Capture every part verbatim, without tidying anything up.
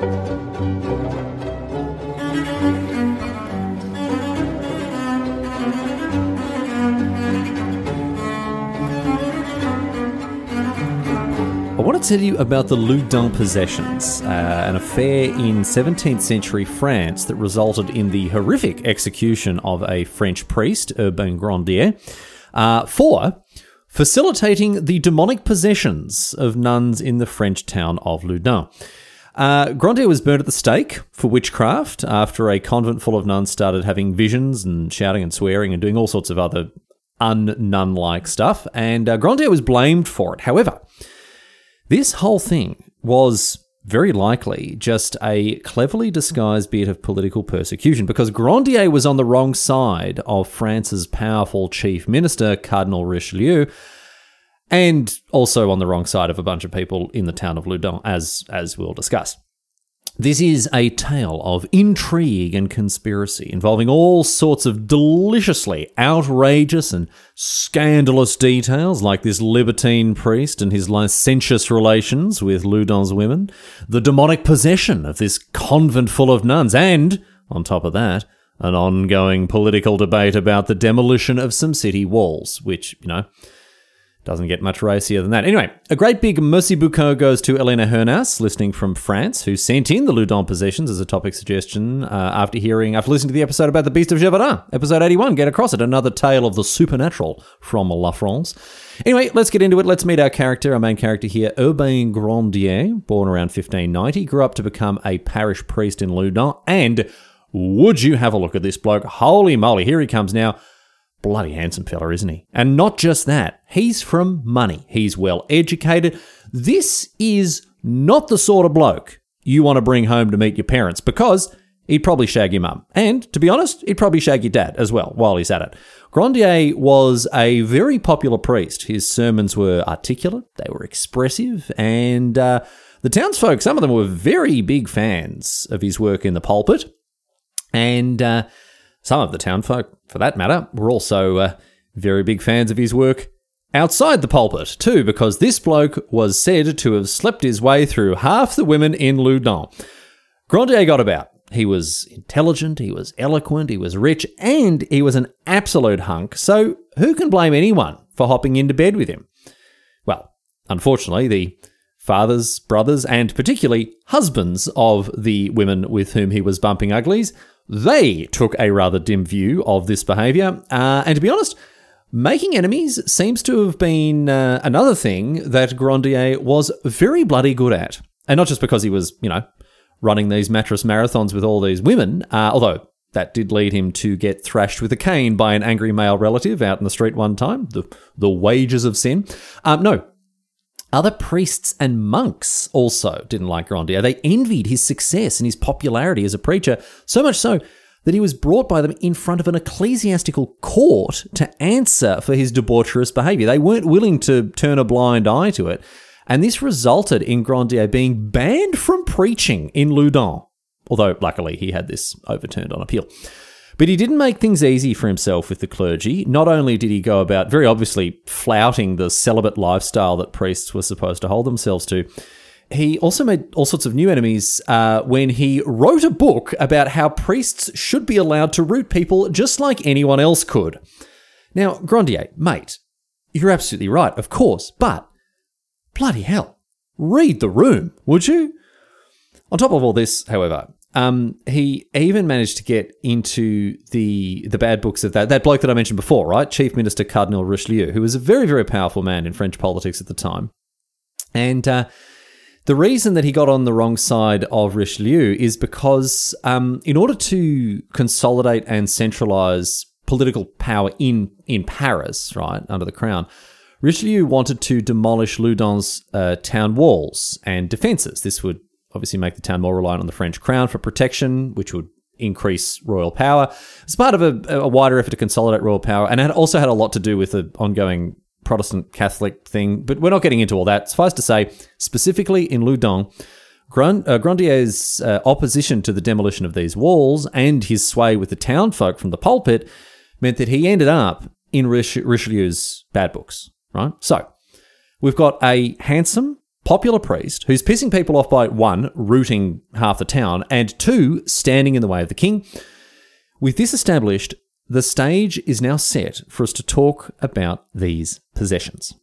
I want to tell you about the Loudun possessions, uh, an affair in seventeenth century France that resulted in the horrific execution of a French priest, Urbain Grandier, uh, for facilitating the demonic possessions of nuns in the French town of Loudun. Uh, Grandier was burned at the stake for witchcraft after a convent full of nuns started having visions and shouting and swearing and doing all sorts of other un-nun-like stuff, and uh, Grandier was blamed for it. However, this whole thing was very likely just a cleverly disguised bit of political persecution because Grandier was on the wrong side of France's powerful chief minister, Cardinal Richelieu, and also on the wrong side of a bunch of people in the town of Loudun, as, as we'll discuss. This is a tale of intrigue and conspiracy involving all sorts of deliciously outrageous and scandalous details like this libertine priest and his licentious relations with Loudun's women, the demonic possession of this convent full of nuns, and, on top of that, an ongoing political debate about the demolition of some city walls, which, you know, doesn't get much racier than that. Anyway, a great big merci beaucoup goes to Elena Hernas, listening from France, who sent in the Loudun possessions as a topic suggestion uh, after hearing, after listening to the episode about the Beast of Gévaudan, episode eighty-one, Get Across It, another tale of the supernatural from La France. Anyway, let's get into it. Let's meet our character, our main character here, Urbain Grandier, born around fifteen ninety, grew up to become a parish priest in Loudun, and would you have a look at this bloke? Holy moly, here he comes now. Bloody handsome fella, isn't he? And not just that, he's from money. He's well educated. This is not the sort of bloke you want to bring home to meet your parents because he'd probably shag your mum. And to be honest, he'd probably shag your dad as well while he's at it. Grandier was a very popular priest. His sermons were articulate, they were expressive, and uh, the townsfolk, some of them were very big fans of his work in the pulpit. And uh, some of the townfolk, for that matter, were also uh, very big fans of his work outside the pulpit, too, because this bloke was said to have slept his way through half the women in Loudun. Grandier got about. He was intelligent, he was eloquent, he was rich, and he was an absolute hunk, so who can blame anyone for hopping into bed with him? Well, unfortunately, the fathers, brothers, and particularly husbands of the women with whom he was bumping uglies, they took a rather dim view of this behaviour, uh, and to be honest, making enemies seems to have been uh, another thing that Grandier was very bloody good at, and not just because he was, you know, running these mattress marathons with all these women, uh, although that did lead him to get thrashed with a cane by an angry male relative out in the street one time, the, the wages of sin. Um, no, other priests and monks also didn't like Grandier. They envied his success and his popularity as a preacher, so much so that he was brought by them in front of an ecclesiastical court to answer for his debaucherous behaviour. They weren't willing to turn a blind eye to it, and this resulted in Grandier being banned from preaching in Loudun, although luckily he had this overturned on appeal. But he didn't make things easy for himself with the clergy. Not only did he go about very obviously flouting the celibate lifestyle that priests were supposed to hold themselves to, he also made all sorts of new enemies uh, when he wrote a book about how priests should be allowed to root people just like anyone else could. Now, Grandier, mate, you're absolutely right, of course, but bloody hell, Read the room, would you? On top of all this, however, um, he even managed to get into the the bad books of that, that bloke that I mentioned before, right? Chief Minister Cardinal Richelieu, who was a very, very powerful man in French politics at the time. And uh, the reason that he got on the wrong side of Richelieu is because um, in order to consolidate and centralise political power in, in Paris, right, under the crown, Richelieu wanted to demolish Loudun's uh, town walls and defences. This would obviously make the town more reliant on the French crown for protection, which would increase royal power. It's part of a, a wider effort to consolidate royal power, and it also had a lot to do with the ongoing Protestant Catholic thing, but we're not getting into all that. Suffice to say, specifically in Loudun, Grand, uh, Grandier's uh, opposition to the demolition of these walls and his sway with the townfolk from the pulpit meant that he ended up in Rich- Richelieu's bad books, right? So we've got a handsome, popular priest who's pissing people off by, one, rooting half the town, and two, standing in the way of the king. With this established, the stage is now set for us to talk about these possessions.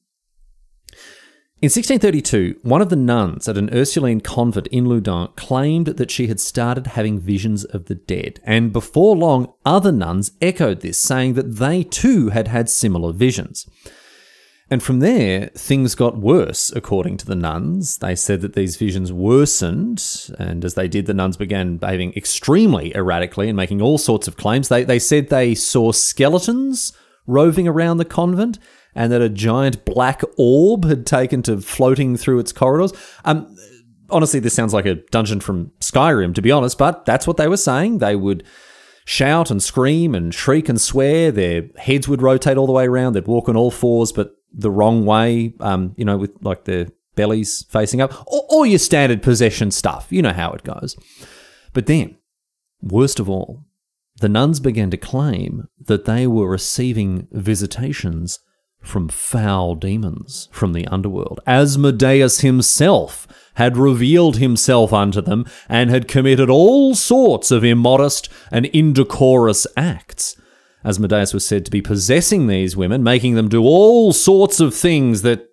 In sixteen thirty-two, one of the nuns at an Ursuline convent in Loudun claimed that she had started having visions of the dead, and before long, other nuns echoed this, saying that they too had had similar visions. And from there, things got worse, according to the nuns. They said that these visions worsened, and as they did, the nuns began behaving extremely erratically and making all sorts of claims. They they said they saw skeletons roving around the convent and that a giant black orb had taken to floating through its corridors. Um, honestly, this sounds like a dungeon from Skyrim, to be honest, but that's what they were saying. They would shout and scream and shriek and swear. Their heads would rotate all the way around. They'd walk on all fours, but the wrong way, um, you know, with like their bellies facing up, or, or your standard possession stuff. You know how it goes. But then, worst of all, the nuns began to claim that they were receiving visitations from foul demons from the underworld. Asmodeus himself had revealed himself unto them and had committed all sorts of immodest and indecorous acts. Asmodeus was said to be possessing these women, making them do all sorts of things that,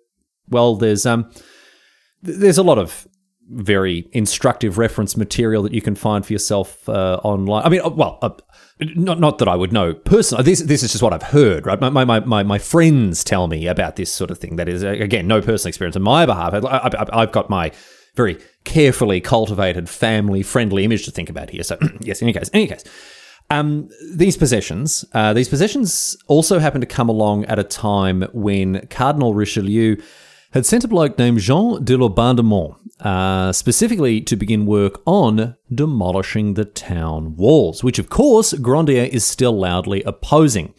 well, there's um, there's a lot of very instructive reference material that you can find for yourself uh, online. I mean, well, uh, not not that I would know personally. This this is just what I've heard, right? My my my my friends tell me about this sort of thing. That is, again, no personal experience on my behalf. I, I, I've got my very carefully cultivated, family-friendly image to think about here. So, yes, in any case, in any case. Um, these possessions, uh, these possessions also happened to come along at a time when Cardinal Richelieu had sent a bloke named Jean de Laubardemont, uh, specifically to begin work on demolishing the town walls, which of course Grandier is still loudly opposing.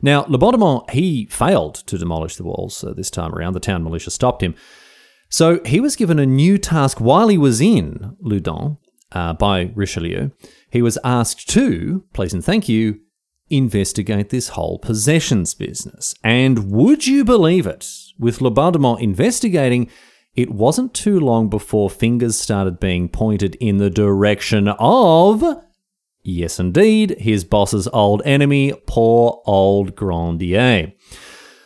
Now, Laubardemont, he failed to demolish the walls uh, this time around. The town militia stopped him. So he was given a new task while he was in Loudun uh, by Richelieu. He was asked to, please and thank you, investigate this whole possessions business. And would you believe it? With Laubardemont investigating, it wasn't too long before fingers started being pointed in the direction of, yes indeed, his boss's old enemy, poor old Grandier.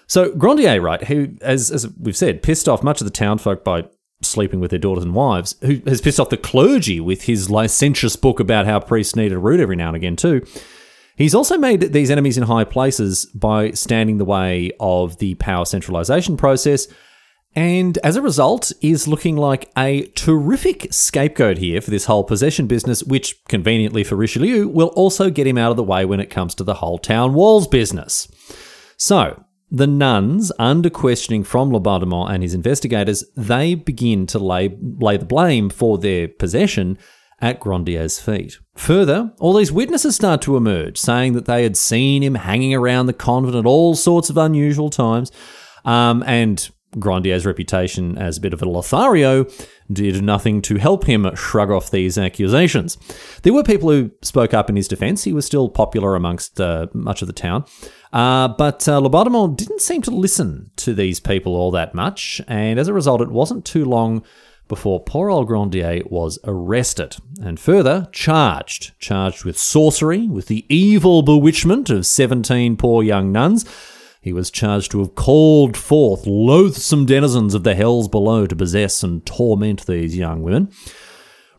So Grandier, right, who, as, as we've said, pissed off much of the townfolk by sleeping with their daughters and wives, who has pissed off the clergy with his licentious book about how priests need a root every now and again too. He's also made these enemies in high places by standing in the way of the power centralisation process, and as a result is looking like a terrific scapegoat here for this whole possession business, which conveniently for Richelieu will also get him out of the way when it comes to the whole town walls business. So the nuns, under questioning from Laubardemont and his investigators, they begin to lay, lay the blame for their possession at Grandier's feet. Further, all these witnesses start to emerge, saying that they had seen him hanging around the convent at all sorts of unusual times, um, and Grandier's reputation as a bit of a Lothario did nothing to help him shrug off these accusations. There were people who spoke up in his defence. He was still popular amongst uh, much of the town. Uh, but uh, Laubardemont didn't seem to listen to these people all that much, and as a result, it wasn't too long before poor old Grandier was arrested and further charged. Charged with sorcery, with the evil bewitchment of seventeen poor young nuns, He was charged to have called forth loathsome denizens of the hells below to possess and torment these young women.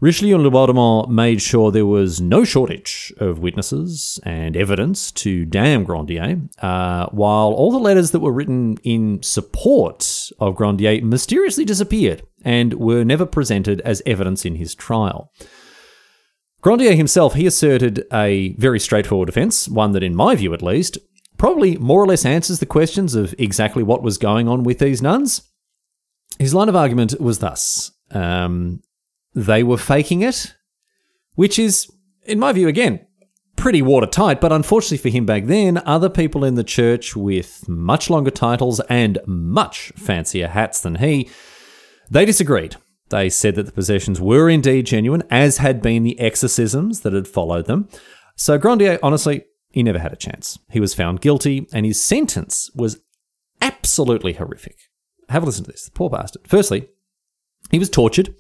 Richelieu and Laubardemont made sure there was no shortage of witnesses and evidence to damn Grandier, uh, while all the letters that were written in support of Grandier mysteriously disappeared and were never presented as evidence in his trial. Grandier himself, he asserted a very straightforward defence, one that in my view at least, probably more or less answers the questions of exactly what was going on with these nuns. His line of argument was thus, um... they were faking it, which is, in my view, again, pretty watertight. But unfortunately for him back then, other people in the church with much longer titles and much fancier hats than he, they disagreed. They said that the possessions were indeed genuine, as had been the exorcisms that had followed them. So Grandier, honestly, he never had a chance. He was found guilty, and his sentence was absolutely horrific. Have a listen to this, the poor bastard. Firstly, he was tortured.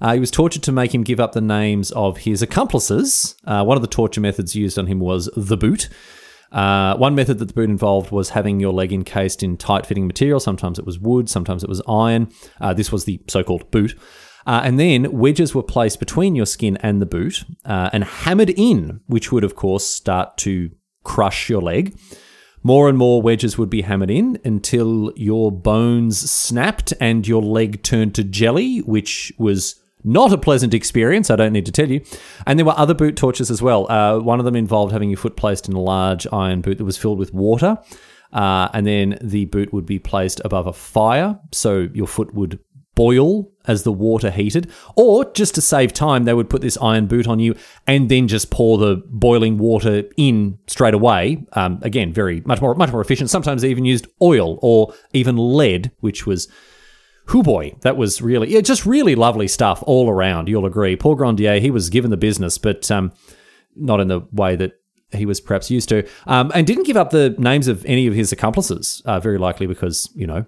Uh, he was tortured to make him give up the names of his accomplices. Uh, one of the torture methods used on him was the boot. Uh, one method that the boot involved was having your leg encased in tight-fitting material. Sometimes it was wood, sometimes it was iron. Uh, this was the so-called boot. Uh, and then wedges were placed between your skin and the boot uh, and hammered in, which would, of course, start to crush your leg. More and more wedges would be hammered in until your bones snapped and your leg turned to jelly, which was not a pleasant experience, I don't need to tell you. And there were other boot tortures as well. Uh, one of them involved having your foot placed in a large iron boot that was filled with water. Uh, and then the boot would be placed above a fire, so your foot would boil as the water heated. Or, just to save time, they would put this iron boot on you and then just pour the boiling water in straight away. Um, again, very much more, much more efficient. Sometimes they even used oil or even lead, which was... Hoo boy, that was really, yeah, just really lovely stuff all around, you'll agree. Poor Grandier, he was given the business, but um, not in the way that he was perhaps used to, um, and didn't give up the names of any of his accomplices, uh, very likely because, you know,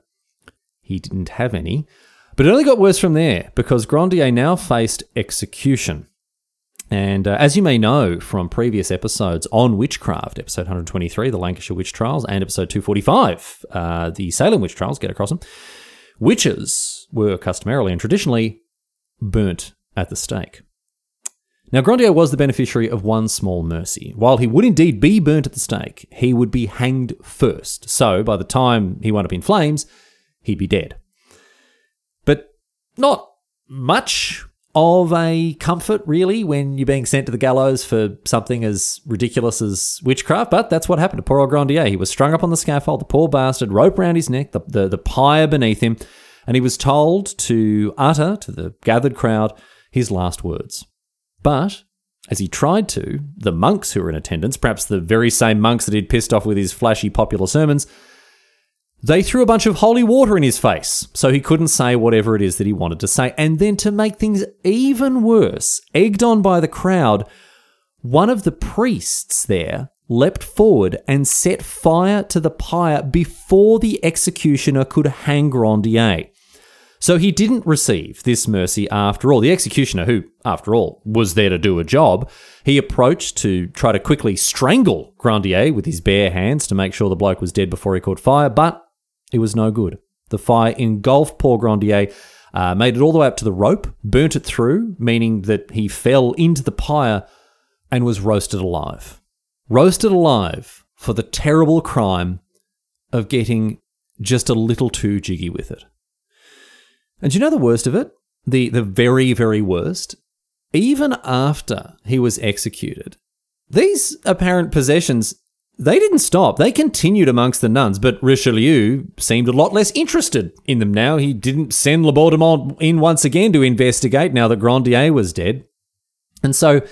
he didn't have any. But it only got worse from there, because Grandier now faced execution. And uh, as you may know from previous episodes on witchcraft, episode one twenty-three, the Lancashire Witch Trials, and episode two forty-five, uh, the Salem Witch Trials, get across them, witches were customarily and traditionally burnt at the stake. Now, Grandier was the beneficiary of one small mercy. While he would indeed be burnt at the stake, he would be hanged first. So by the time he wound up in flames, he'd be dead. But not much of a comfort, really, when you're being sent to the gallows for something as ridiculous as witchcraft, but that's what happened to poor old Grandier. He was strung up on the scaffold, the poor bastard, rope round his neck, the, the, the pyre beneath him, and he was told to utter to the gathered crowd his last words. But as he tried to, the monks who were in attendance, perhaps the very same monks that he'd pissed off with his flashy popular sermons, they threw a bunch of holy water in his face, so he couldn't say whatever it is that he wanted to say. And then, to make things even worse, egged on by the crowd, one of the priests there leapt forward and set fire to the pyre before the executioner could hang Grandier. So he didn't receive this mercy after all. The executioner, who, after all, was there to do a job, he approached to try to quickly strangle Grandier with his bare hands to make sure the bloke was dead before he caught fire, but it was no good. The fire engulfed poor Grandier, uh, made it all the way up to the rope, burnt it through, meaning that he fell into the pyre and was roasted alive. Roasted alive for the terrible crime of getting just a little too jiggy with it. And do you know the worst of it? The, the very, very worst? Even after he was executed, these apparent possessions, they didn't stop. They continued amongst the nuns, but Richelieu seemed a lot less interested in them now. He didn't send Laubardemont in once again to investigate now that Grandier was dead. And so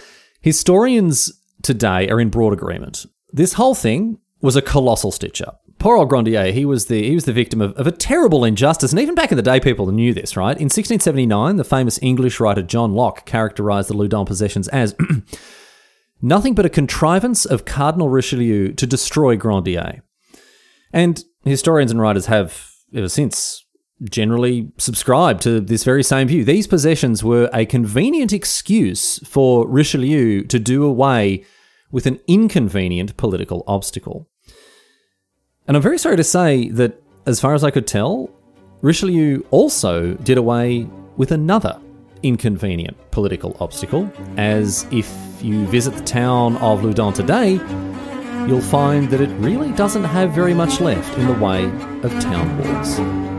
historians today are in broad agreement. This whole thing was a colossal stitch-up. Poor old Grandier, he was the he was the victim of, of a terrible injustice. And even back in the day, people knew this, right? In sixteen seventy-nine, the famous English writer John Locke characterised the Loudun possessions as... nothing but a contrivance of Cardinal Richelieu to destroy Grandier. And historians and writers have, ever since, generally subscribed to this very same view. These possessions were a convenient excuse for Richelieu to do away with an inconvenient political obstacle. And I'm very sorry to say that, as far as I could tell, Richelieu also did away with another inconvenient political obstacle, as if you visit the town of Loudun today, you'll find that it really doesn't have very much left in the way of town walls.